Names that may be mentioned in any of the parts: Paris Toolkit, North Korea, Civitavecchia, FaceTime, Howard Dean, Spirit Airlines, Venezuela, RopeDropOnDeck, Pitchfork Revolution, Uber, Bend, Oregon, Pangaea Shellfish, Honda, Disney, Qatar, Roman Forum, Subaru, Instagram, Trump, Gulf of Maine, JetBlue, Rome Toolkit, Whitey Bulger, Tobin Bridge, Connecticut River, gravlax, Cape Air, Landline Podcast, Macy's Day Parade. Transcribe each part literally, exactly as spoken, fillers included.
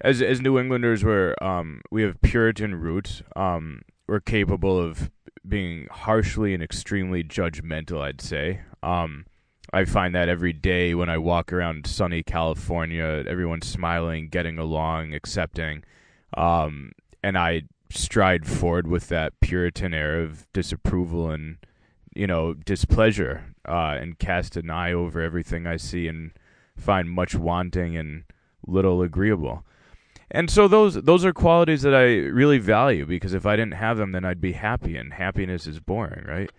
as as New Englanders, we're um we have Puritan roots. Um, we're capable of being harshly and extremely judgmental, I'd say. Um, I find that every day when I walk around sunny California, everyone's smiling, getting along, accepting, um, and I stride forward with that Puritan air of disapproval and, you know, displeasure, uh, and cast an eye over everything I see and find much wanting and little agreeable. And so those those are qualities that I really value, because if I didn't have them, then I'd be happy, and happiness is boring, right?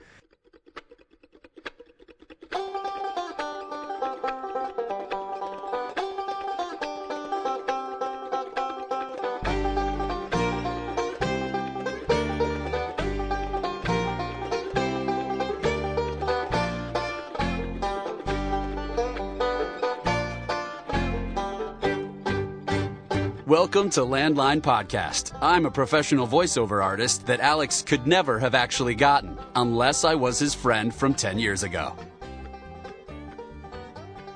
Welcome to Landline Podcast. I'm a professional voiceover artist that Alex could never have actually gotten unless I was his friend from ten years ago.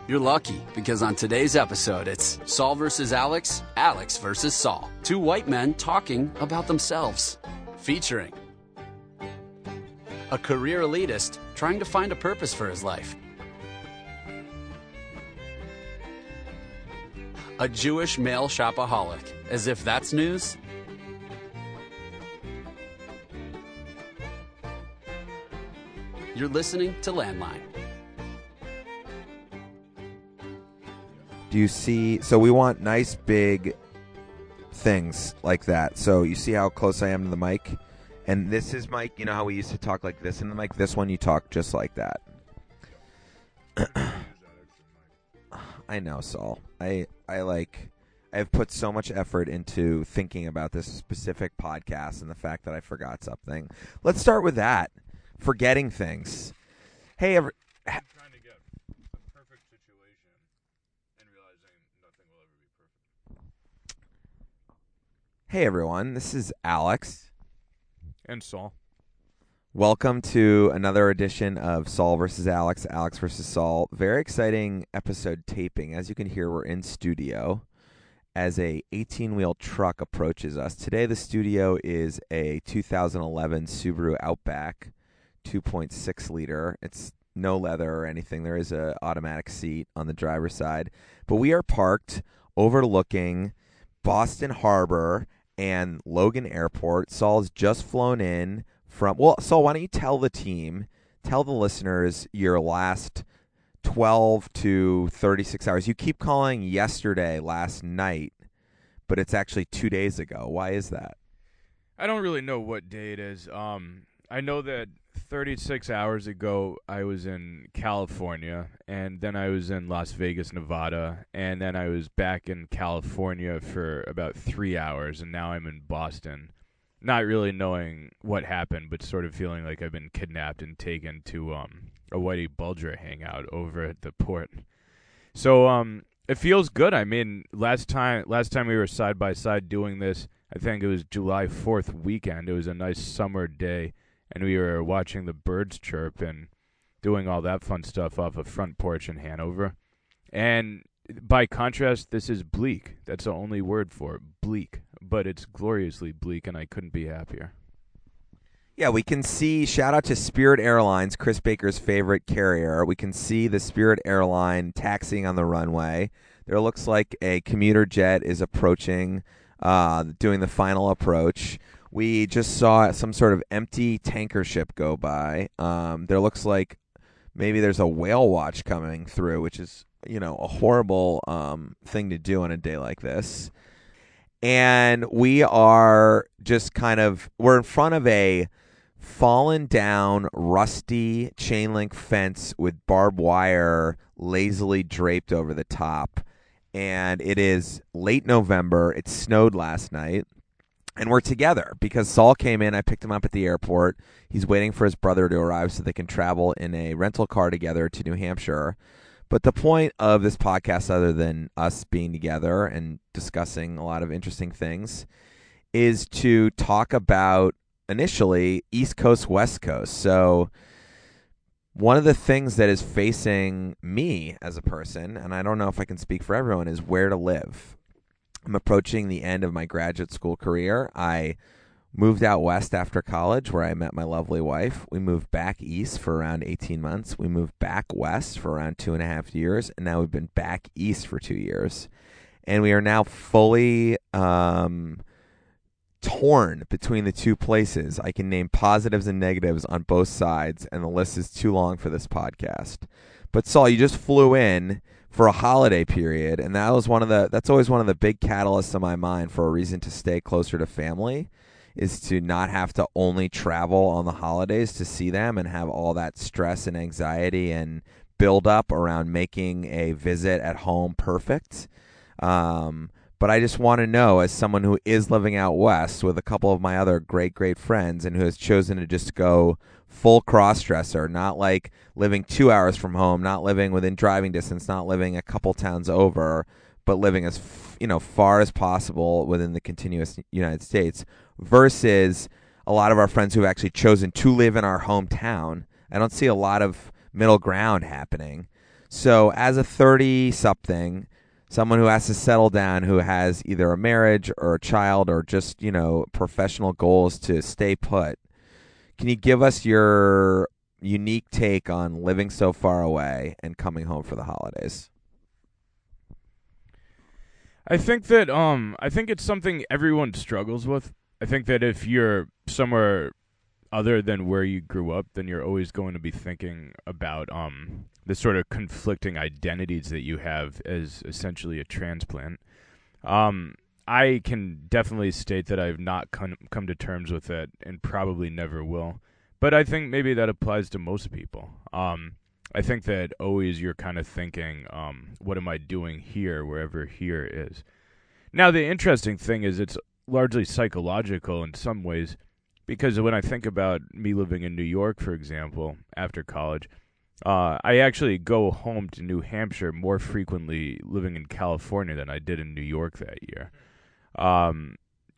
You're lucky, because on today's episode, it's Saul versus Alex, Alex versus Saul. Two white men talking about themselves. Featuring a career elitist trying to find a purpose for his life. A Jewish male shopaholic, as if that's news. You're listening to Landline. Do you see, so we want nice big things like that. So you see how close I am to the mic? And this is mic, you know how we used to talk like this in the mic? This one you talk just like that. I know, Saul. I, I like, I have put so much effort into thinking about this specific podcast and the fact that I forgot something. Let's start with that. Forgetting things. Hey, every, ha- I'm trying to get a perfect situation and realizing nothing will ever be perfect. Hey, everyone. This is Alex. And Saul. Welcome to another edition of Saul versus Alex, Alex versus Saul. Very exciting episode taping. As you can hear, we're in studio as a eighteen-wheel truck approaches us. Today, the studio is a two thousand eleven Subaru Outback, two point six liter. It's no leather or anything. There is an automatic seat on the driver's side. But we are parked overlooking Boston Harbor and Logan Airport. Saul's just flown in. From well, Saul, why don't you tell the team, tell the listeners your last twelve to thirty-six hours. You keep calling yesterday, last night, but it's actually two days ago. Why is that? I don't really know what day it is. Um, I know that thirty-six hours ago I was in California, and then I was in Las Vegas, Nevada, and then I was back in California for about three hours, and now I'm in Boston. Not really knowing what happened, but sort of feeling like I've been kidnapped and taken to um, a Whitey Bulger hangout over at the port. So um, it feels good. I mean, last time last time we were side by side doing this, I think it was July fourth weekend. It was a nice summer day, and we were watching the birds chirp and doing all that fun stuff off a front porch in Hanover. And by contrast, this is bleak. That's the only word for it, bleak. But it's gloriously bleak, and I couldn't be happier. Yeah, we can see, shout out to Spirit Airlines, Chris Baker's favorite carrier. We can see the Spirit Airline taxiing on the runway. There looks like a commuter jet is approaching, uh, doing the final approach. We just saw some sort of empty tanker ship go by. Um, there looks like maybe there's a whale watch coming through, which is, you know, a horrible um, thing to do on a day like this. And we are just kind of, we're in front of a fallen down, rusty chain link fence with barbed wire lazily draped over the top. And it is late November. It snowed last night. And we're together because Saul came in. I picked him up at the airport. He's waiting for his brother to arrive so they can travel in a rental car together to New Hampshire. But the point of this podcast, other than us being together and discussing a lot of interesting things, is to talk about, initially, East Coast, West Coast. So one of the things that is facing me as a person, and I don't know if I can speak for everyone, is where to live. I'm approaching the end of my graduate school career. I moved out west after college where I met my lovely wife. We moved back east for around eighteen months. We moved back west for around two and a half years. And now we've been back east for two years. And we are now fully um, torn between the two places. I can name positives and negatives on both sides, and the list is too long for this podcast. But Saul, you just flew in for a holiday period, and that was one of the that's always one of the big catalysts in my mind for a reason to stay closer to family, is to not have to only travel on the holidays to see them and have all that stress and anxiety and build up around making a visit at home perfect. Um, but I just want to know, as someone who is living out west with a couple of my other great, great friends and who has chosen to just go full cross-dresser, not like living two hours from home, not living within driving distance, not living a couple towns over, but living as f- you know far as possible within the continuous United States, versus a lot of our friends who have actually chosen to live in our hometown. I don't see a lot of middle ground happening. So as a thirty-something, someone who has to settle down, who has either a marriage or a child or just, you know, professional goals to stay put, can you give us your unique take on living so far away and coming home for the holidays? I think that um, I think it's something everyone struggles with. I think that if you're somewhere other than where you grew up, then you're always going to be thinking about um, the sort of conflicting identities that you have as essentially a transplant. Um, I can definitely state that I have not come, come to terms with that and probably never will. But I think maybe that applies to most people. Um, I think that always you're kind of thinking, um, what am I doing here, wherever here is? Now, the interesting thing is it's largely psychological in some ways. Because when I think about me living in New York, for example, after college, uh, I actually go home to New Hampshire more frequently living in California than I did in New York that year. Um,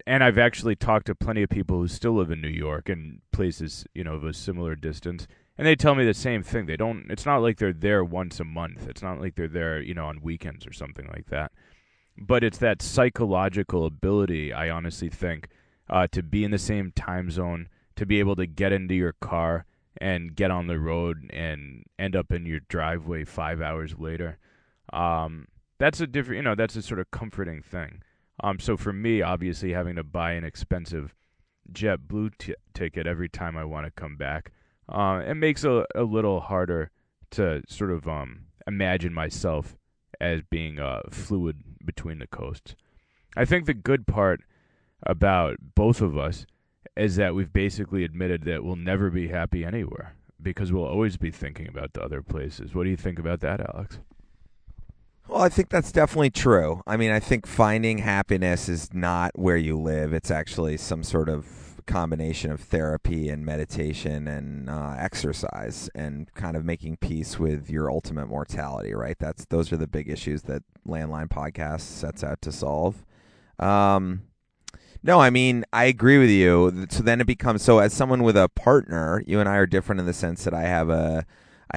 and I've actually talked to plenty of people who still live in New York and places, you know, of a similar distance, and they tell me the same thing. They don't. It's not like they're there once a month. It's not like they're there, you know, on weekends or something like that. But it's that psychological ability, I honestly think, Uh, to be in the same time zone, to be able to get into your car and get on the road and end up in your driveway five hours later. Um, that's a different, you know, that's a sort of comforting thing. Um, so for me, obviously, having to buy an expensive JetBlue t- ticket every time I want to come back, uh, it makes it a little harder to sort of um, imagine myself as being uh, fluid between the coasts. I think the good part about both of us is that we've basically admitted that we'll never be happy anywhere because we'll always be thinking about the other places. What do you think about that, Alex? Well, I think that's definitely true. I mean, I think finding happiness is not where you live. It's actually some sort of combination of therapy and meditation and uh, exercise and kind of making peace with your ultimate mortality, right? That's those are the big issues that Landline Podcast sets out to solve. Um No, I mean, I agree with you. So then it becomes, so as someone with a partner, you and I are different in the sense that I have a,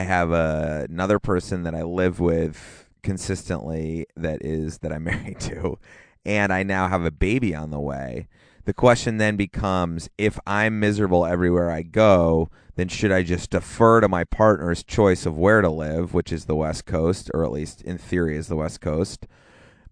I have a, another person that I live with consistently that is, that I'm married to, and I now have a baby on the way. The question then becomes, if I'm miserable everywhere I go, then should I just defer to my partner's choice of where to live, which is the West Coast, or at least in theory is the West Coast,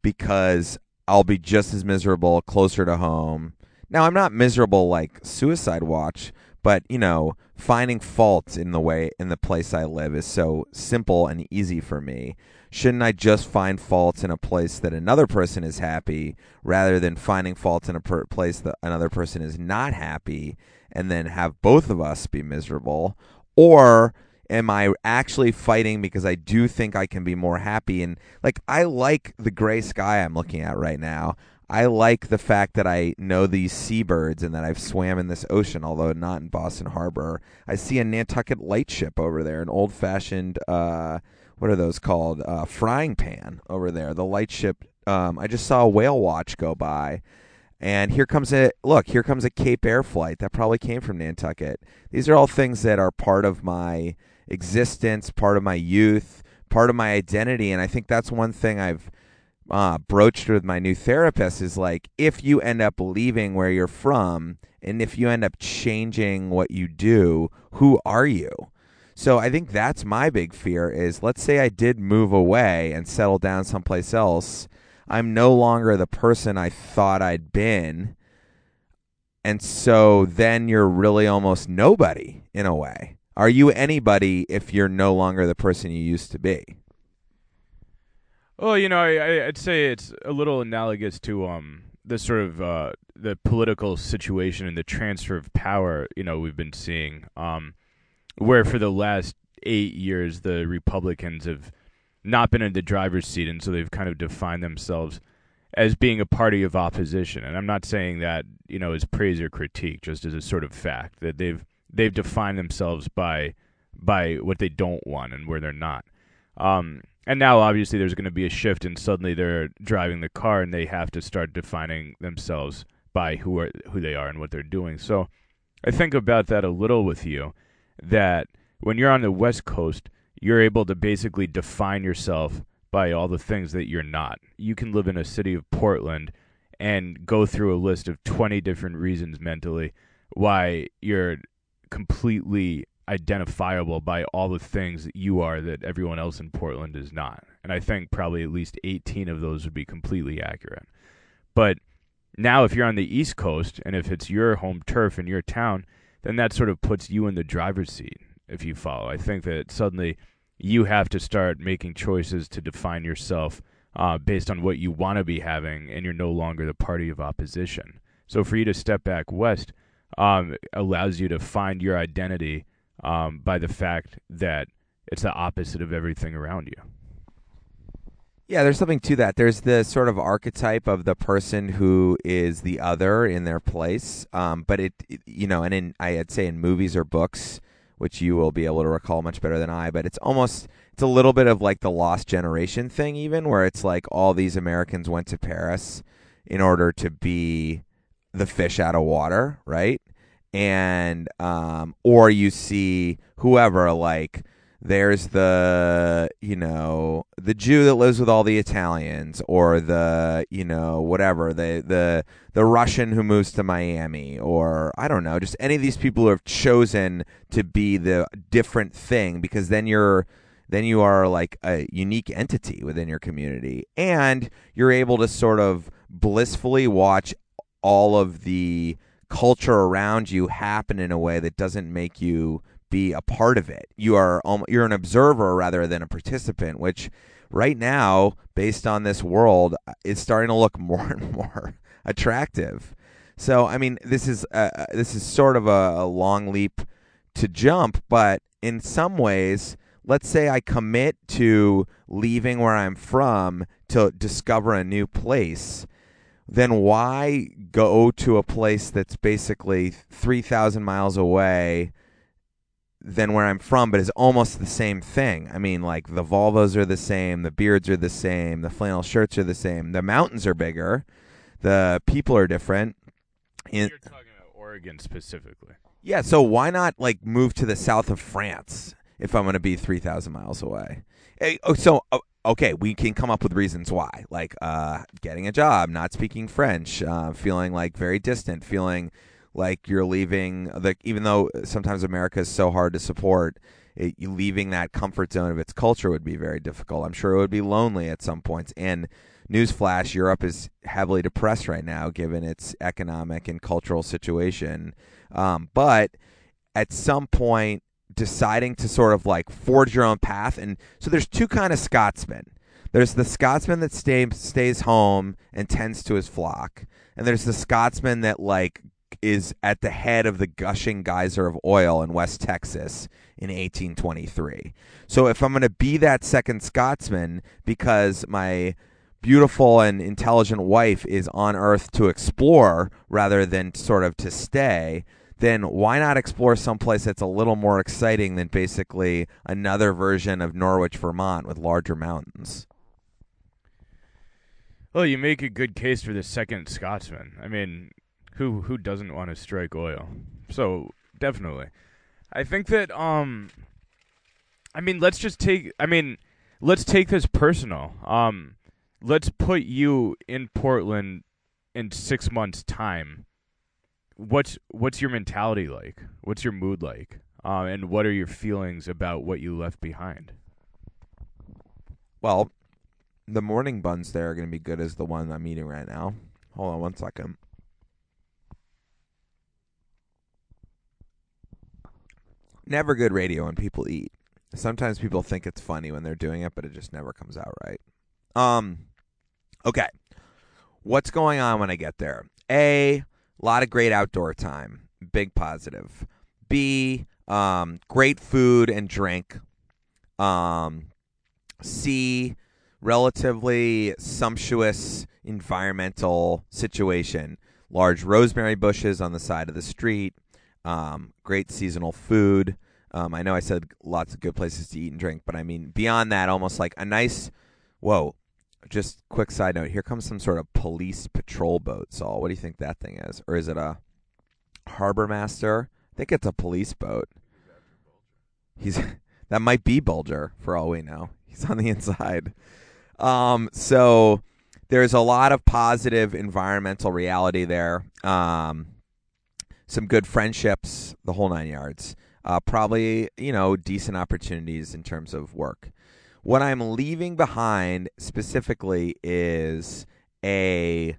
because I'll be just as miserable closer to home. Now, I'm not miserable like Suicide Watch, but, you know, finding fault in the way, in the place I live is so simple and easy for me. Shouldn't I just find faults in a place that another person is happy rather than finding faults in a per- place that another person is not happy and then have both of us be miserable? Or am I actually fighting because I do think I can be more happy? And like, I like the gray sky I'm looking at right now. I like the fact that I know these seabirds and that I've swam in this ocean, although not in Boston Harbor. I see a Nantucket lightship over there, an old fashioned, uh, what are those called? Uh, frying pan over there. The lightship. Um, I just saw a whale watch go by. And here comes a, look, here comes a Cape Air flight that probably came from Nantucket. These are all things that are part of my existence, part of my youth, part of my identity. And I think that's one thing I've uh, broached with my new therapist is like, if you end up leaving where you're from and if you end up changing what you do, who are you? So I think that's my big fear is, let's say I did move away and settle down someplace else. I'm no longer the person I thought I'd been. And so then you're really almost nobody in a way. Are you anybody if you're no longer the person you used to be? Well, you know, I, I'd say it's a little analogous to um, the sort of uh, the political situation and the transfer of power, you know, we've been seeing, um, where for the last eight years, the Republicans have not been in the driver's seat, and so they've kind of defined themselves as being a party of opposition. And I'm not saying that, you know, as praise or critique, just as a sort of fact, that they've they've defined themselves by by what they don't want and where they're not. Um, and now, obviously, there's going to be a shift, and suddenly they're driving the car, and they have to start defining themselves by who are who they are and what they're doing. So I think about that a little with you, that when you're on the West Coast, you're able to basically define yourself by all the things that you're not. You can live in a city of Portland and go through a list of twenty different reasons mentally why you're completely identifiable by all the things that you are that everyone else in Portland is not. And I think probably at least eighteen of those would be completely accurate. But now if you're on the East Coast and if it's your home turf in your town, then that sort of puts you in the driver's seat, if you follow. I think that suddenly you have to start making choices to define yourself uh, based on what you want to be having, and you're no longer the party of opposition. So for you to step back west um, allows you to find your identity um, by the fact that it's the opposite of everything around you. Yeah, there's something to that. There's the sort of archetype of the person who is the other in their place. Um, but, it, it, you know, and in I'd say in movies or books, which you will be able to recall much better than I, but it's almost, it's a little bit of like the Lost Generation thing even, where it's like all these Americans went to Paris in order to be the fish out of water, right? And, um, or you see whoever, like there's the, you know, the Jew that lives with all the Italians, or the, you know, whatever, the, the, the Russian who moves to Miami, or I don't know, just any of these people who have chosen to be the different thing, because then you're, then you are like a unique entity within your community, and you're able to sort of blissfully watch all of the culture around you happen in a way that doesn't make you be a part of it. You are you're an observer rather than a participant, which right now, based on this world, is starting to look more and more attractive. So, I mean, this is a, this is sort of a, a long leap to jump, but in some ways, let's say I commit to leaving where I'm from to discover a new place. Then why go to a place that's basically three thousand miles away than where I'm from, but is almost the same thing? I mean, like the Volvos are the same, the beards are the same, the flannel shirts are the same, the mountains are bigger, the people are different. In- You're talking about Oregon specifically. Yeah, so why not like move to the south of France if I'm going to be three thousand miles away? Hey, oh, so, oh, okay, we can come up with reasons why, like uh, getting a job, not speaking French, uh, feeling like very distant, feeling like you're leaving, like even though sometimes America is so hard to support, it, you leaving that comfort zone of its culture would be very difficult. I'm sure it would be lonely at some points. And newsflash, Europe is heavily depressed right now, given its economic and cultural situation. Um, but at some point, deciding to sort of like forge your own path. And so there's two kind of Scotsmen. There's the Scotsman that stay, stays home and tends to his flock. And there's the Scotsman that like is at the head of the gushing geyser of oil in West Texas in eighteen twenty-three. So if I'm going to be that second Scotsman because my beautiful and intelligent wife is on Earth to explore rather than sort of to stay, then why not explore someplace that's a little more exciting than basically another version of Norwich, Vermont with larger mountains? Well, you make a good case for the second Scotsman. I mean, Who who doesn't want to strike oil? So, definitely. I think that, um, I mean, let's just take, I mean, let's take this personal. Um, let's put you in Portland in six months' time. What's what's your mentality like? What's your mood like? Um, and what are your feelings about what you left behind? Well, the morning buns there are going to be good as the one I'm eating right now. Hold on one second. Never good radio when people eat. Sometimes people think it's funny when they're doing it, but it just never comes out right. Um, okay. What's going on when I get there? A, a lot of great outdoor time. Big positive. B, um, great food and drink. Um, C, relatively sumptuous environmental situation. Large rosemary bushes on the side of the street. Um, great seasonal food. Um, I know I said lots of good places to eat and drink, but I mean, beyond that, almost like a nice, whoa, just quick side note. Here comes some sort of police patrol boat, Saul. What do you think that thing is? Or is it a harbor master? I think it's a police boat. He's that might be Bulger for all we know. He's on the inside. Um, so there's a lot of positive environmental reality there. Um, Some good friendships, the whole nine yards. Uh, probably, you know, decent opportunities in terms of work. What I'm leaving behind specifically is a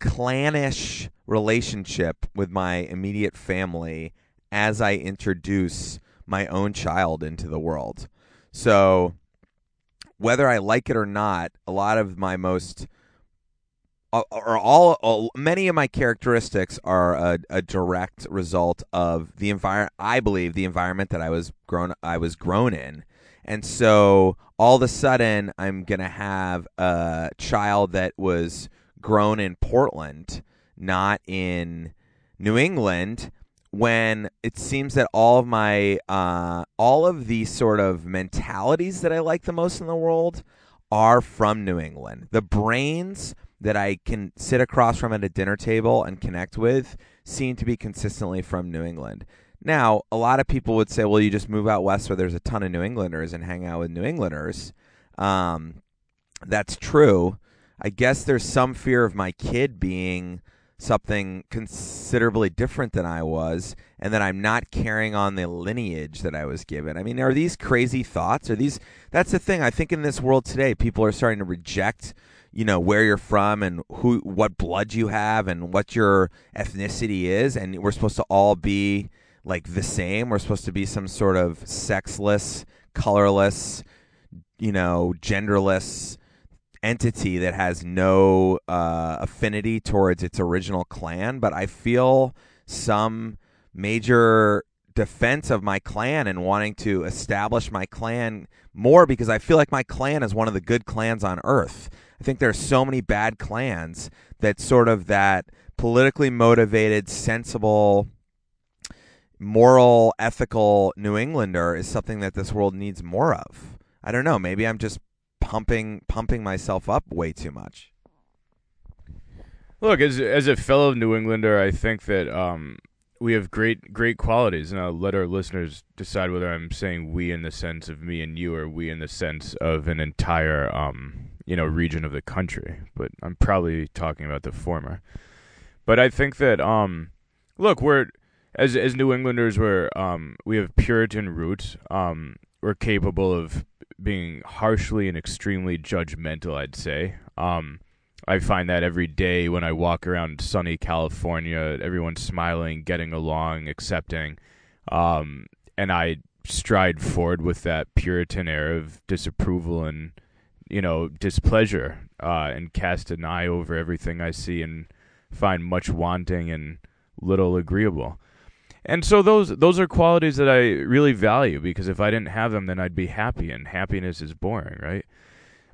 clannish relationship with my immediate family as I introduce my own child into the world. So whether I like it or not, a lot of my most... Or all, all many of my characteristics are a, a direct result of the environment. I believe the environment that I was grown, I was grown in, and so all of a sudden I'm gonna have a child that was grown in Portland, not in New England. When it seems that all of my, uh, all of the sort of mentalities that I like the most in the world are from New England, the brains that I can sit across from at a dinner table and connect with seem to be consistently from New England. Now, a lot of people would say, well, you just move out west where there's a ton of New Englanders and hang out with New Englanders. Um, that's true. I guess there's some fear of my kid being something considerably different than I was and that I'm not carrying on the lineage that I was given. I mean, are these crazy thoughts? Are these? That's the thing. I think in this world today, people are starting to reject you know, where you're from and who, what blood you have and what your ethnicity is. And we're supposed to all be like the same. We're supposed to be some sort of sexless, colorless, you know, genderless entity that has no uh, affinity towards its original clan. But I feel some major defense of my clan and wanting to establish my clan more because I feel like my clan is one of the good clans on earth. I think there's so many bad clans that sort of that politically motivated, sensible, moral, ethical New Englander is something that this world needs more of. I don't know. Maybe I'm just pumping pumping myself up way too much. Look, as as a fellow New Englander, I think that um, we have great great qualities, and I'll let our listeners decide whether I'm saying we in the sense of me and you, or we in the sense of an entire. Um, you know, region of the country, but I'm probably talking about the former. But I think that, um, look, we're, as as New Englanders, we're, um, we have Puritan roots. Um, we're capable of being harshly and extremely judgmental, I'd say. Um, I find that every day when I walk around sunny California, everyone's smiling, getting along, accepting, um, and I stride forward with that Puritan air of disapproval and you know, displeasure uh, and cast an eye over everything I see and find much wanting and little agreeable. And so those those are qualities that I really value because if I didn't have them, then I'd be happy, and happiness is boring, right?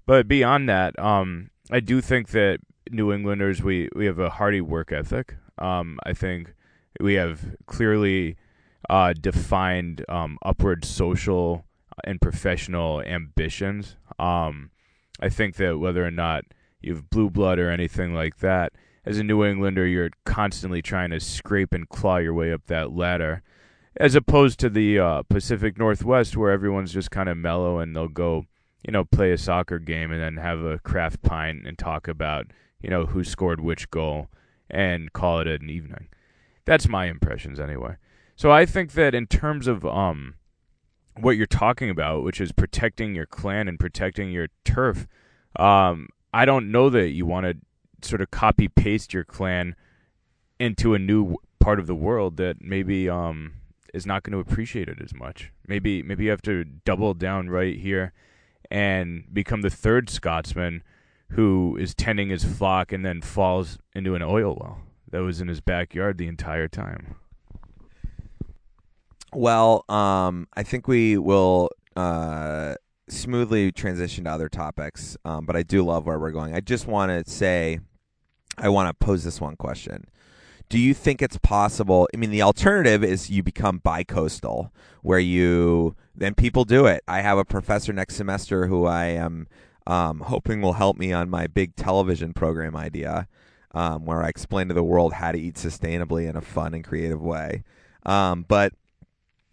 But beyond that, um, I do think that New Englanders, we, we have a hearty work ethic. Um, I think we have clearly uh, defined um, upward social and professional ambitions. Um I think that whether or not you have blue blood or anything like that, as a New Englander, you're constantly trying to scrape and claw your way up that ladder, as opposed to the uh, Pacific Northwest, where everyone's just kind of mellow and they'll go you know, play a soccer game and then have a craft pint and talk about, you know, who scored which goal and call it an evening. That's my impressions anyway. So I think that in terms of um, what you're talking about, which is protecting your clan and protecting your turf, um, I don't know that you want to sort of copy-paste your clan into a new part of the world that maybe um, is not going to appreciate it as much. Maybe maybe you have to double down right here and become the third Scotsman who is tending his flock and then falls into an oil well that was in his backyard the entire time. Well, um, I think we will uh, smoothly transition to other topics, um, but I do love where we're going. I just want to say, I want to pose this one question. Do you think it's possible? I mean, the alternative is you become bicoastal, where you, then people do it. I have a professor next semester who I am um, hoping will help me on my big television program idea, um, where I explain to the world how to eat sustainably in a fun and creative way. Um, but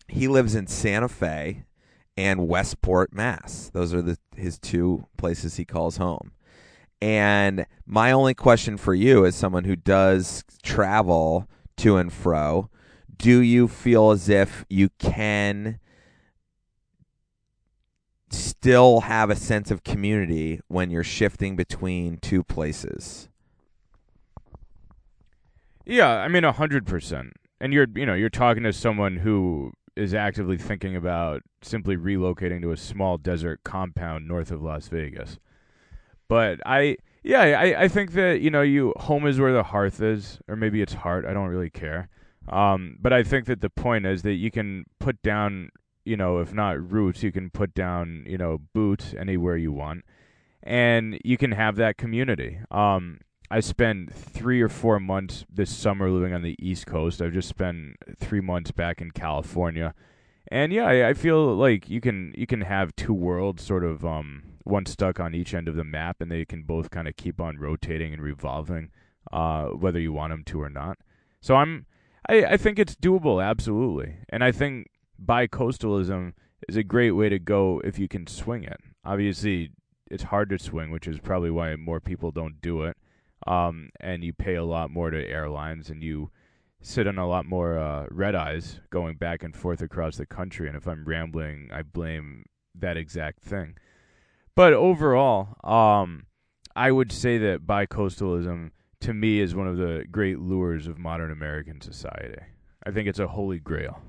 he lives in Santa Fe and Westport, Mass. Those are the his two places he calls home. And my only question for you, as someone who does travel to and fro, do you feel as if you can still have a sense of community when you're shifting between two places? Yeah, I mean, one hundred percent. And you're, you know, you're talking to someone who is actively thinking about simply relocating to a small desert compound north of Las Vegas. But I, yeah, I, I think that, you know, you home is where the hearth is, or maybe it's heart. I don't really care. Um, but I think that the point is that you can put down, you know, if not roots, you can put down, you know, boots anywhere you want, and you can have that community. Um, I spent three or four months this summer living on the East Coast. I've just spent three months back in California. And yeah, I, I feel like you can you can have two worlds sort of um, one stuck on each end of the map, and they can both kind of keep on rotating and revolving, uh, whether you want them to or not. So I'm I, I think it's doable, absolutely, and I think bicoastalism is a great way to go if you can swing it. Obviously, it's hard to swing, which is probably why more people don't do it, um, and you pay a lot more to airlines, and you sit on a lot more uh, red eyes going back and forth across the country, and if I'm rambling, I blame that exact thing. But overall, um, I would say that bicoastalism, to me, is one of the great lures of modern American society. I think it's a holy grail.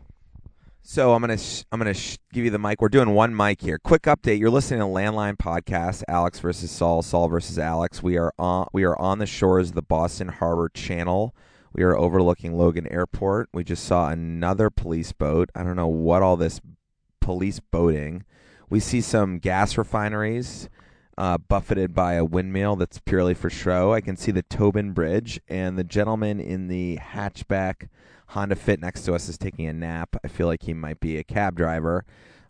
So I'm gonna sh- I'm gonna sh- give you the mic. We're doing one mic here. Quick update: you're listening to Landline Podcast. Alex versus Saul. Saul versus Alex. We are on we are on the shores of the Boston Harbor Channel. We are overlooking Logan Airport. We just saw another police boat. I don't know what all this police boating. We see some gas refineries uh, buffeted by a windmill that's purely for show. I can see the Tobin Bridge, and the gentleman in the hatchback Honda Fit next to us is taking a nap. I feel like he might be a cab driver.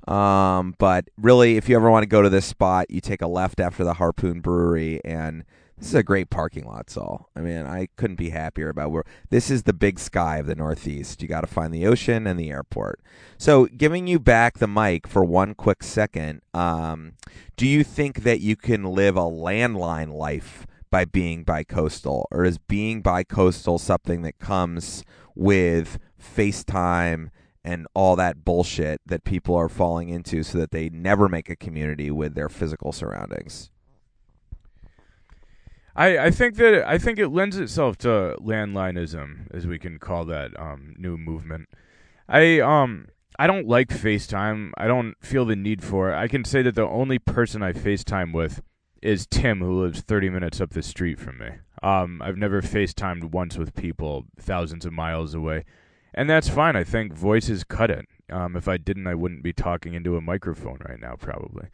Um, but really, if you ever want to go to this spot, you take a left after the Harpoon Brewery, and this is a great parking lot, Saul. I mean, I couldn't be happier about where this is the big sky of the Northeast. You got to find the ocean and the airport. So giving you back the mic for one quick second, um, do you think that you can live a landline life by being bicoastal, or is being bicoastal something that comes with FaceTime and all that bullshit that people are falling into so that they never make a community with their physical surroundings? I, I think that it, I think it lends itself to landlineism, as we can call that um, new movement. I um I don't like FaceTime. I don't feel the need for it. I can say that the only person I FaceTime with is Tim, who lives thirty minutes up the street from me. Um, I've never FaceTimed once with people thousands of miles away, and that's fine. I think voices cut it. Um, if I didn't, I wouldn't be talking into a microphone right now, probably.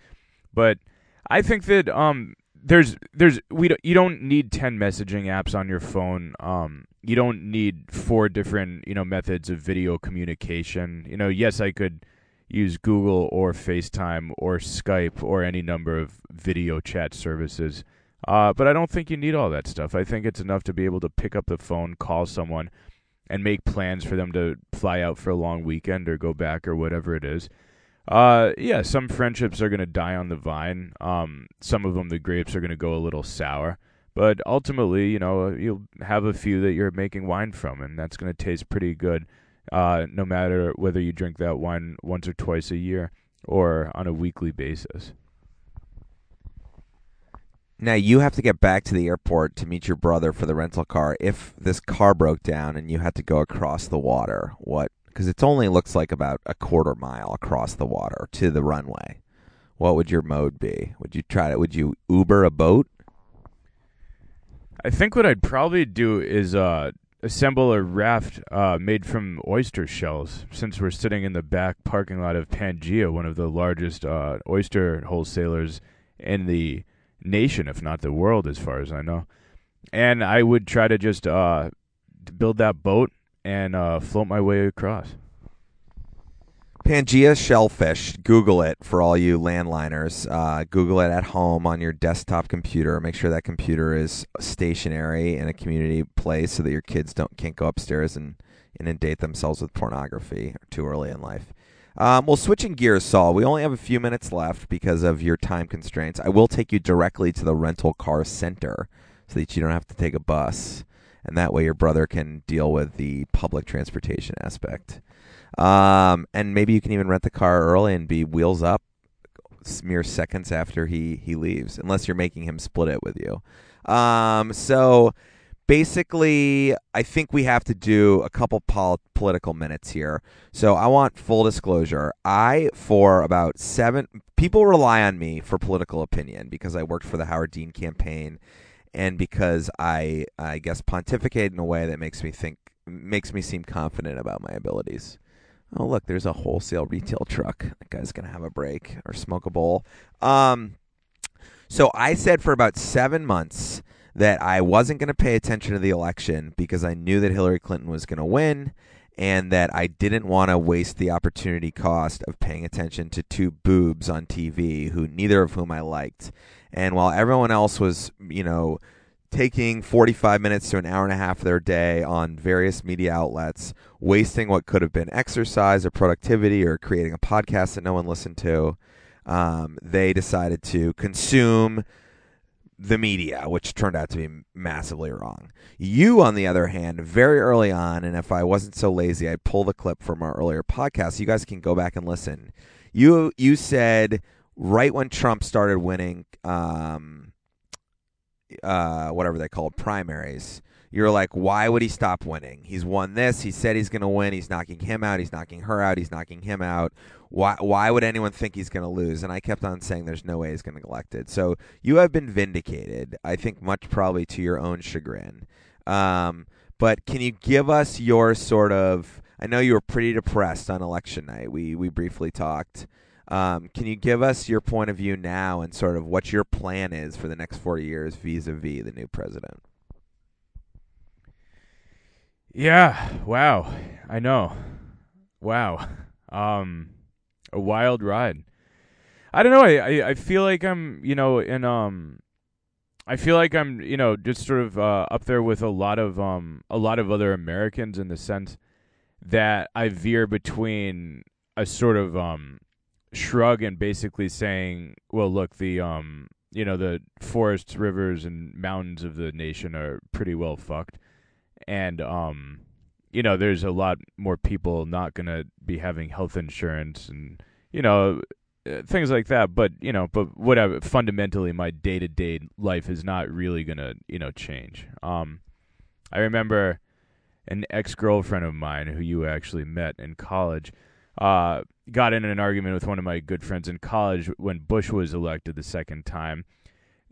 But I think that um. There's, there's, we don't, you don't need ten messaging apps on your phone. Um, you don't need four different, you know, methods of video communication. You know, yes, I could use Google or FaceTime or Skype or any number of video chat services. Uh, but I don't think you need all that stuff. I think it's enough to be able to pick up the phone, call someone, and make plans for them to fly out for a long weekend or go back or whatever it is. Uh, yeah, some friendships are going to die on the vine. Um, some of them, the grapes are going to go a little sour. But ultimately, you know, you'll have a few that you're making wine from, and that's going to taste pretty good, uh, no matter whether you drink that wine once or twice a year or on a weekly basis. Now, you have to get back to the airport to meet your brother for the rental car. If this car broke down and you had to go across the water, what? Because it only looks like about a quarter mile across the water to the runway. What would your mode be? Would you try to? Would you Uber a boat? I think what I'd probably do is uh, assemble a raft uh, made from oyster shells, since we're sitting in the back parking lot of Pangaea, one of the largest uh, oyster wholesalers in the nation, if not the world, as far as I know. And I would try to just uh, build that boat and uh, float my way across. Pangaea Shellfish. Google it for all you landliners. Uh, Google it at home on your desktop computer. Make sure that computer is stationary in a community place so that your kids don't can't go upstairs and inundate themselves with pornography too early in life. Um, well, switching gears, Saul, we only have a few minutes left because of your time constraints. I will take you directly to the rental car center so that you don't have to take a bus. And that way your brother can deal with the public transportation aspect. Um, and maybe you can even rent the car early and be wheels up mere seconds after he, he leaves, unless you're making him split it with you. Um, so basically, I think we have to do a couple pol- political minutes here. So I want full disclosure. I, for about seven, people rely on me for political opinion because I worked for the Howard Dean campaign. And because I, I guess, pontificate in a way that makes me think, makes me seem confident about my abilities. Oh, look, there's a wholesale retail truck. That guy's going to have a break or smoke a bowl. Um, so I said for about seven months that I wasn't going to pay attention to the election because I knew that Hillary Clinton was going to win and that I didn't want to waste the opportunity cost of paying attention to two boobs on T V, who neither of whom I liked. And while everyone else was, you know, taking forty-five minutes to an hour and a half of their day on various media outlets, wasting what could have been exercise or productivity or creating a podcast that no one listened to, um, they decided to consume the media, which turned out to be massively wrong. You, on the other hand, very early on, and if I wasn't so lazy, I'd pull the clip from our earlier podcast. You guys can go back and listen. You you said... Right when Trump started winning, um, uh, whatever they called primaries, you're like, why would he stop winning? He's won this. He said he's going to win. He's knocking him out. He's knocking her out. He's knocking him out. Why Why would anyone think he's going to lose? And I kept on saying there's no way he's going to get elected. So you have been vindicated, I think much probably to your own chagrin. Um, but can you give us your sort of – I know you were pretty depressed on election night. We We briefly talked. Um, can you give us your point of view now and sort of what your plan is for the next four years vis-a-vis the new president? Yeah. Wow. I know. Wow. Um, a wild ride. I don't know. I, I, I feel like I'm, you know, in, um, I feel like I'm, you know, just sort of, uh, up there with a lot of, um, a lot of other Americans in the sense that I veer between a sort of, um, shrug and basically saying, well, look, the um you know the forests, rivers, and mountains of the nation are pretty well fucked, and um you know there's a lot more people not gonna be having health insurance and you know things like that, but you know but whatever, fundamentally my day-to-day life is not really gonna you know change. um I remember an ex-girlfriend of mine who you actually met in college uh got in an argument with one of my good friends in college when Bush was elected the second time,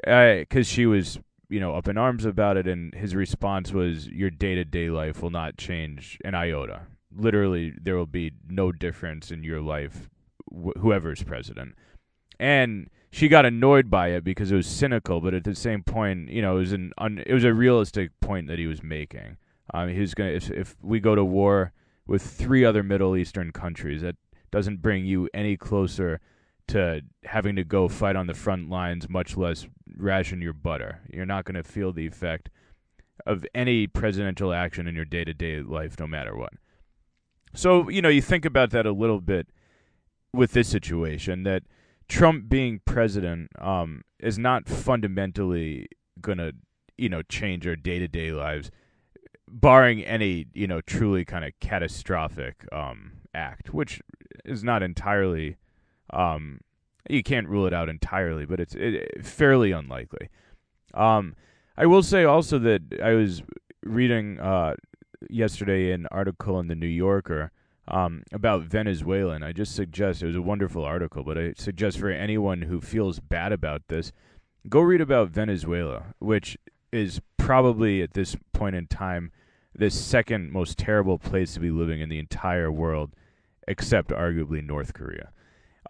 because she was, you know, up in arms about it, and his response was, your day-to-day life will not change an iota. Literally, there will be no difference in your life, wh- whoever's president. And she got annoyed by it because it was cynical, but at the same point, you know, it was an un- it was a realistic point that he was making. Um, he was gonna, if, if we go to war with three other Middle Eastern countries, that doesn't bring you any closer to having to go fight on the front lines, much less ration your butter. You're not going to feel the effect of any presidential action in your day-to-day life, no matter what. So, you know, you think about that a little bit, with this situation, that Trump being president um, is not fundamentally going to, you know, change our day-to-day lives, barring any, you know, truly kind of catastrophic um, act, which is not entirely, um, you can't rule it out entirely, but it's it, fairly unlikely. Um, I will say also that I was reading uh, yesterday an article in The New Yorker um, about Venezuela, and I just suggest, it was a wonderful article, but I suggest for anyone who feels bad about this, go read about Venezuela, which is probably at this point in time the second most terrible place to be living in the entire world, except arguably North Korea.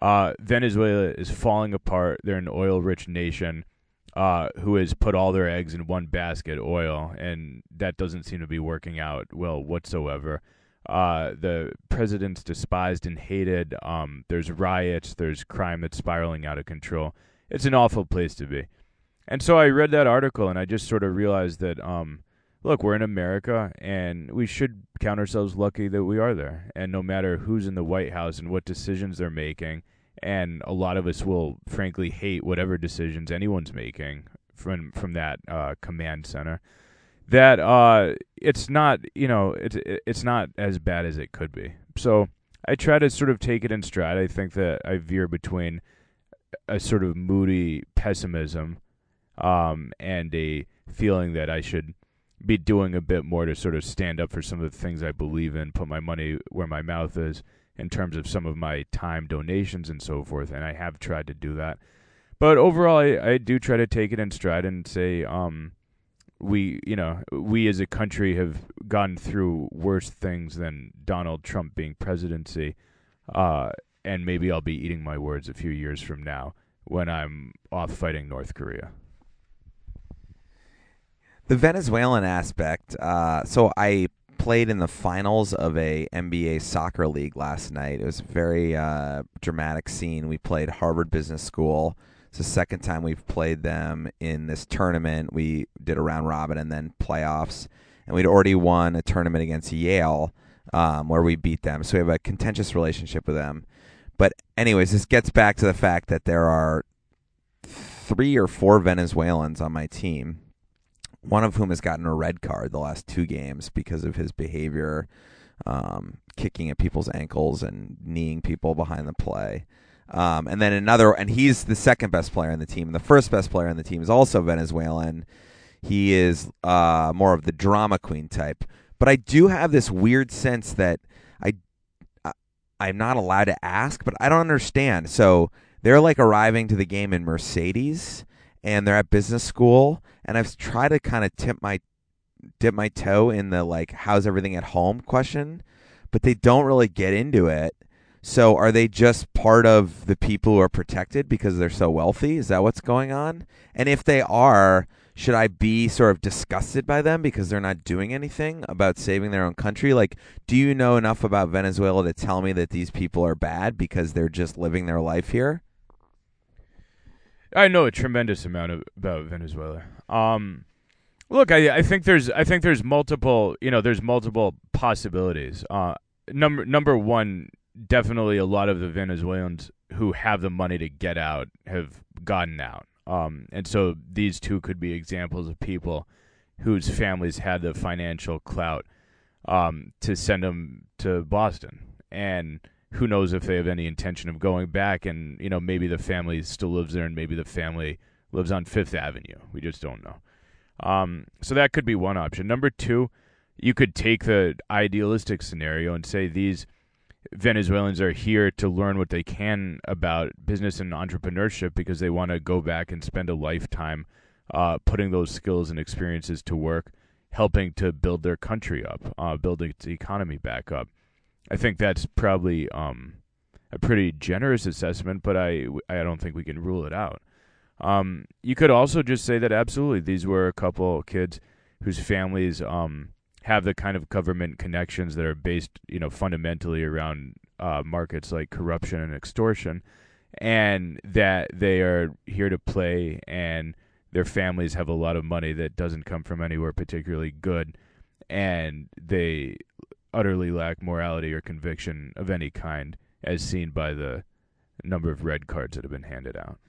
Uh, Venezuela is falling apart. They're an oil-rich nation uh, who has put all their eggs in one basket, oil, and that doesn't seem to be working out well whatsoever. Uh, the president's despised and hated. Um, there's riots. There's crime that's spiraling out of control. It's an awful place to be. And so I read that article, and I just sort of realized that, um, look, we're in America, and we should count ourselves lucky that we are there. And no matter who's in the White House and what decisions they're making, and a lot of us will frankly hate whatever decisions anyone's making from from that uh, command center, that uh, it's not, you know, it's it's not as bad as it could be. So I try to sort of take it in stride. I think that I veer between a sort of moody pessimism um, and a feeling that I should be doing a bit more to sort of stand up for some of the things I believe in, put my money where my mouth is in terms of some of my time donations and so forth, and I have tried to do that. But overall, I, I do try to take it in stride and say um, we, you know, we as a country have gone through worse things than Donald Trump being presidency, uh, and maybe I'll be eating my words a few years from now when I'm off fighting North Korea. The Venezuelan aspect, uh, so I played in the finals of a N B A soccer league last night. It was a very uh, dramatic scene. We played Harvard Business School. It's the second time we've played them in this tournament. We did a round robin and then playoffs, and we'd already won a tournament against Yale um, where we beat them, so we have a contentious relationship with them. But anyways, this gets back to the fact that there are three or four Venezuelans on my team, one of whom has gotten a red card the last two games because of his behavior, um, kicking at people's ankles and kneeing people behind the play. Um, and then another, and he's the second best player on the team. The first best player on the team is also Venezuelan. He is uh, more of the drama queen type. But I do have this weird sense that I, I, I'm not allowed to ask, but I don't understand. So they're like arriving to the game in Mercedes, and they're at business school, and I've tried to kind of tip my dip my toe in the, like, how's everything at home question, but they don't really get into it. So are they just part of the people who are protected because they're so wealthy? Is that what's going on? And if they are, should I be sort of disgusted by them because they're not doing anything about saving their own country? Like, do you know enough about Venezuela to tell me that these people are bad because they're just living their life here? I know a tremendous amount of, about Venezuela. Um, look, I, I think there's I think there's multiple you know there's multiple possibilities. Uh, number number one, definitely a lot of the Venezuelans who have the money to get out have gotten out, um, and so these two could be examples of people whose families had the financial clout um, to send them to Boston, and who knows if they have any intention of going back, and, you know, maybe the family still lives there and maybe the family lives on Fifth Avenue. We just don't know. Um, so that could be one option. Number two, you could take the idealistic scenario and say these Venezuelans are here to learn what they can about business and entrepreneurship because they want to go back and spend a lifetime uh, putting those skills and experiences to work, helping to build their country up, uh, build its economy back up. I think that's probably um, a pretty generous assessment, but I, I don't think we can rule it out. Um, you could also just say that absolutely these were a couple of kids whose families um, have the kind of government connections that are based, you know, fundamentally around uh, markets like corruption and extortion, and that they are here to play, and their families have a lot of money that doesn't come from anywhere particularly good, and they utterly lack morality or conviction of any kind, as seen by the number of red cards that have been handed out.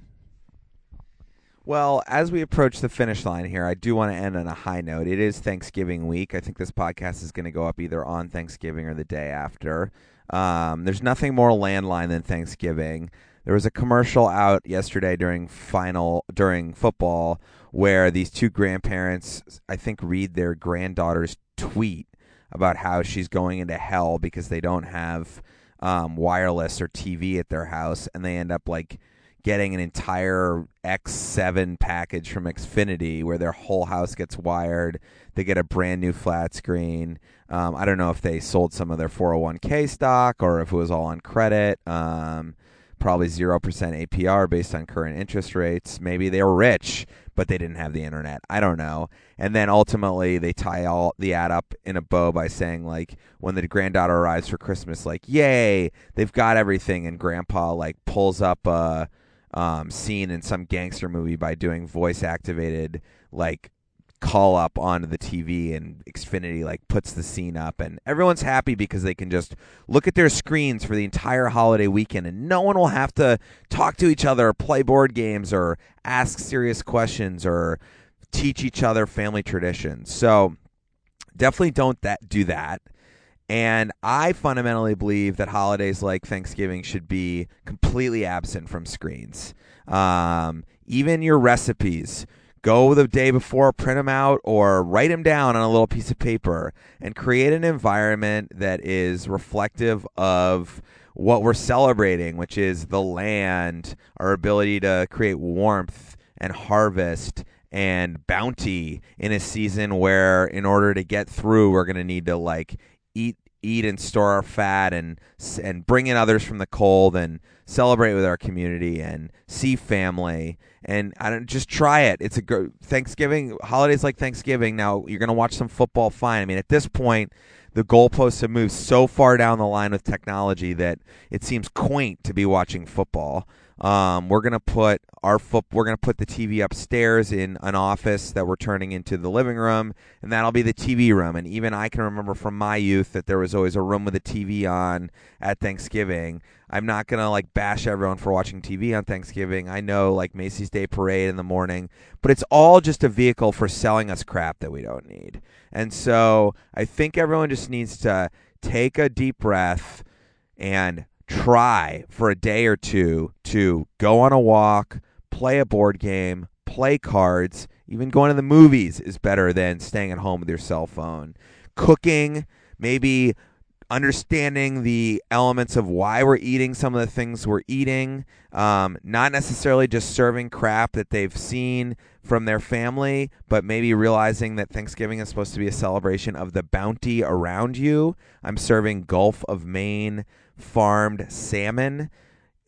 Well, as we approach the finish line here, I do want to end on a high note. It is Thanksgiving week. I think this podcast is going to go up either on Thanksgiving or the day after. Um, there's nothing more landline than Thanksgiving. There was a commercial out yesterday during final during football where these two grandparents, I think, read their granddaughter's tweet about how she's going into hell because they don't have um, wireless or T V at their house, and they end up like getting an entire X seven package from Xfinity where their whole house gets wired. They get a brand new flat screen. Um, I don't know if they sold some of their four oh one k stock or if it was all on credit. Um, probably zero percent A P R based on current interest rates. Maybe they were rich, but they didn't have the internet. I don't know. And then ultimately they tie all the ad up in a bow by saying, like, when the granddaughter arrives for Christmas, like, yay, they've got everything. And grandpa, like, pulls up a Um, scene in some gangster movie by doing voice-activated, like, call-up onto the T V, and Xfinity, like, puts the scene up, and everyone's happy because they can just look at their screens for the entire holiday weekend, and no one will have to talk to each other, or play board games, or ask serious questions, or teach each other family traditions. So definitely don't that do that. And I fundamentally believe that holidays like Thanksgiving should be completely absent from screens. Um, even your recipes, go the day before, print them out, or write them down on a little piece of paper, and create an environment that is reflective of what we're celebrating, which is the land, our ability to create warmth and harvest and bounty in a season where, in order to get through, we're going to need to, like, eat eat and store our fat and and bring in others from the cold and celebrate with our community and see family. And I don't just try it. It's a good Thanksgiving, holidays like Thanksgiving. Now you're going to watch some football. Fine. I mean, at this point, the goalposts have moved so far down the line with technology that it seems quaint to be watching football. Um, we're going to put our foot, we're going to put the T V upstairs in an office that we're turning into the living room, and that'll be the T V room. And even I can remember from my youth that there was always a room with a T V on at Thanksgiving. I'm not going to, like, bash everyone for watching T V on Thanksgiving. I know, like, Macy's Day Parade in the morning, but it's all just a vehicle for selling us crap that we don't need. And so I think everyone just needs to take a deep breath and try for a day or two to go on a walk, play a board game, play cards. Even going to the movies is better than staying at home with your cell phone. Cooking, maybe understanding the elements of why we're eating some of the things we're eating. Um, not necessarily just serving crap that they've seen from their family, but maybe realizing that Thanksgiving is supposed to be a celebration of the bounty around you. I'm serving Gulf of Maine farmed salmon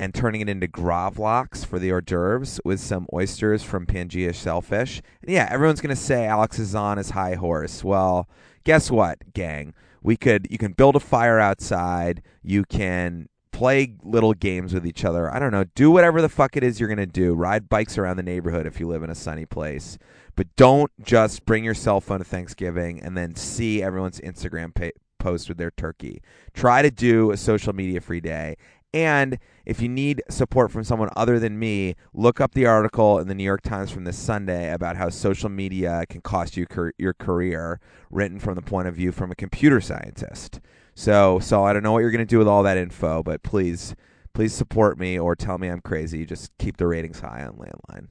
and turning it into gravlax for the hors d'oeuvres with some oysters from Pangaea Shellfish. And yeah, everyone's going to say Alex is on his high horse. Well, guess what, gang? We could, you can build a fire outside. You can play little games with each other. I don't know. Do whatever the fuck it is you're going to do. Ride bikes around the neighborhood if you live in a sunny place. But don't just bring your cell phone to Thanksgiving and then see everyone's Instagram page post with their turkey. Try to do a social media free day. And if you need support from someone other than me, look up the article in the New York Times from this Sunday about how social media can cost you car- your career, written from the point of view from a computer scientist. So, so I don't know what you're going to do with all that info, but please, please support me or tell me I'm crazy. Just keep the ratings high on Landline.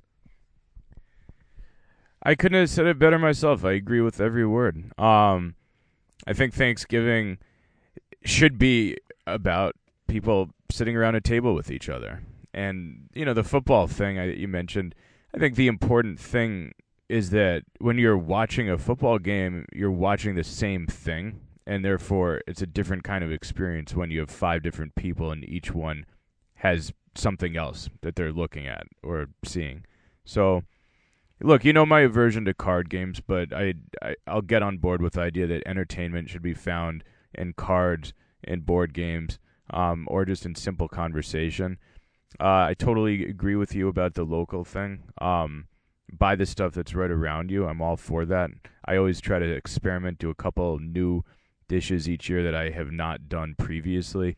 I couldn't have said it better myself. I agree with every word. Um, I think Thanksgiving should be about people sitting around a table with each other. And, you know, the football thing I, you mentioned, I think the important thing is that when you're watching a football game, you're watching the same thing, and therefore it's a different kind of experience when you have five different people and each one has something else that they're looking at or seeing. So, look, you know my aversion to card games, but I, I, I'll get on board with the idea that entertainment should be found in cards and board games um, or just in simple conversation. Uh, I totally agree with you about the local thing. Um, buy the stuff that's right around you. I'm all for that. I always try to experiment, do a couple new dishes each year that I have not done previously.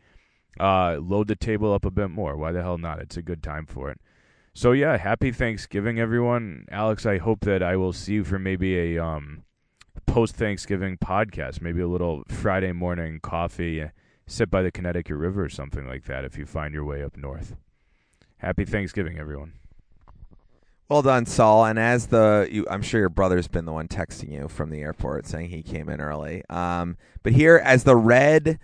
Uh, load the table up a bit more. Why the hell not? It's a good time for it. So yeah, happy Thanksgiving, everyone. Alex, I hope that I will see you for maybe a um, post-Thanksgiving podcast, maybe a little Friday morning coffee, sit by the Connecticut River or something like that if you find your way up north. Happy Thanksgiving, everyone. Well done, Saul. And as the, you, I'm sure your brother's been the one texting you from the airport saying he came in early. Um, but here, as the red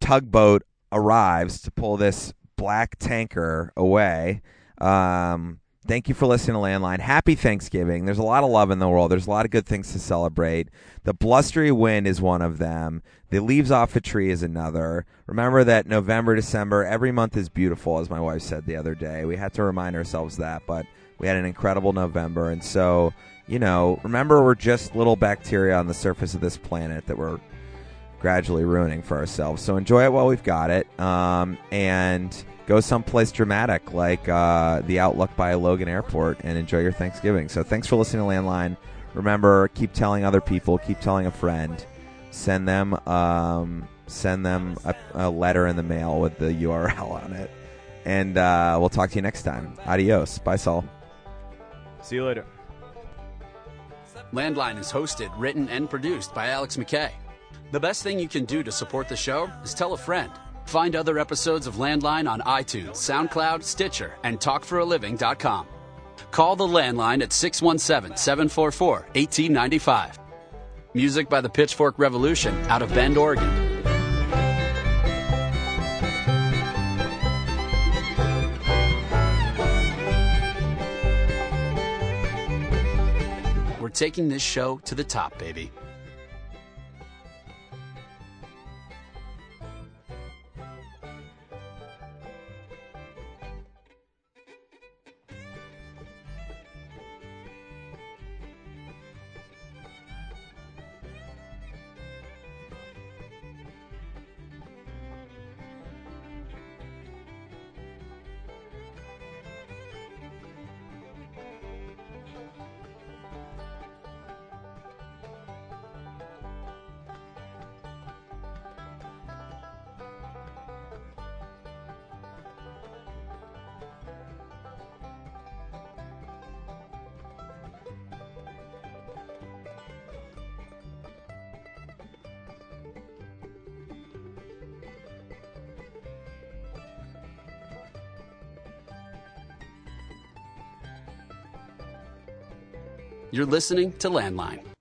tugboat arrives to pull this black tanker away, Um, thank you for listening to Landline. Happy Thanksgiving. There's a lot of love in the world. There's a lot of good things to celebrate. The blustery wind is one of them. The leaves off a tree is another. Remember that November, December, every month is beautiful, as my wife said the other day. We had to remind ourselves that, but we had an incredible November. And so, you know, remember we're just little bacteria on the surface of this planet that we're gradually ruining for ourselves. So enjoy it while we've got it. Um, and... Go someplace dramatic like uh, the outlook by Logan Airport and enjoy your Thanksgiving. So thanks for listening to Landline. Remember, keep telling other people, keep telling a friend, send them um, send them a, a letter in the mail with the U R L on it. And uh, we'll talk to you next time. Adios. Bye, Saul. See you later. Landline is hosted, written, and produced by Alex McKay. The best thing you can do to support the show is tell a friend. Find other episodes of Landline on iTunes, SoundCloud, Stitcher, and talk for a living dot com. Call the Landline at six one seven, seven four four, one eight nine five. Music by the Pitchfork Revolution out of Bend, Oregon. We're taking this show to the top, baby. You're listening to Landline.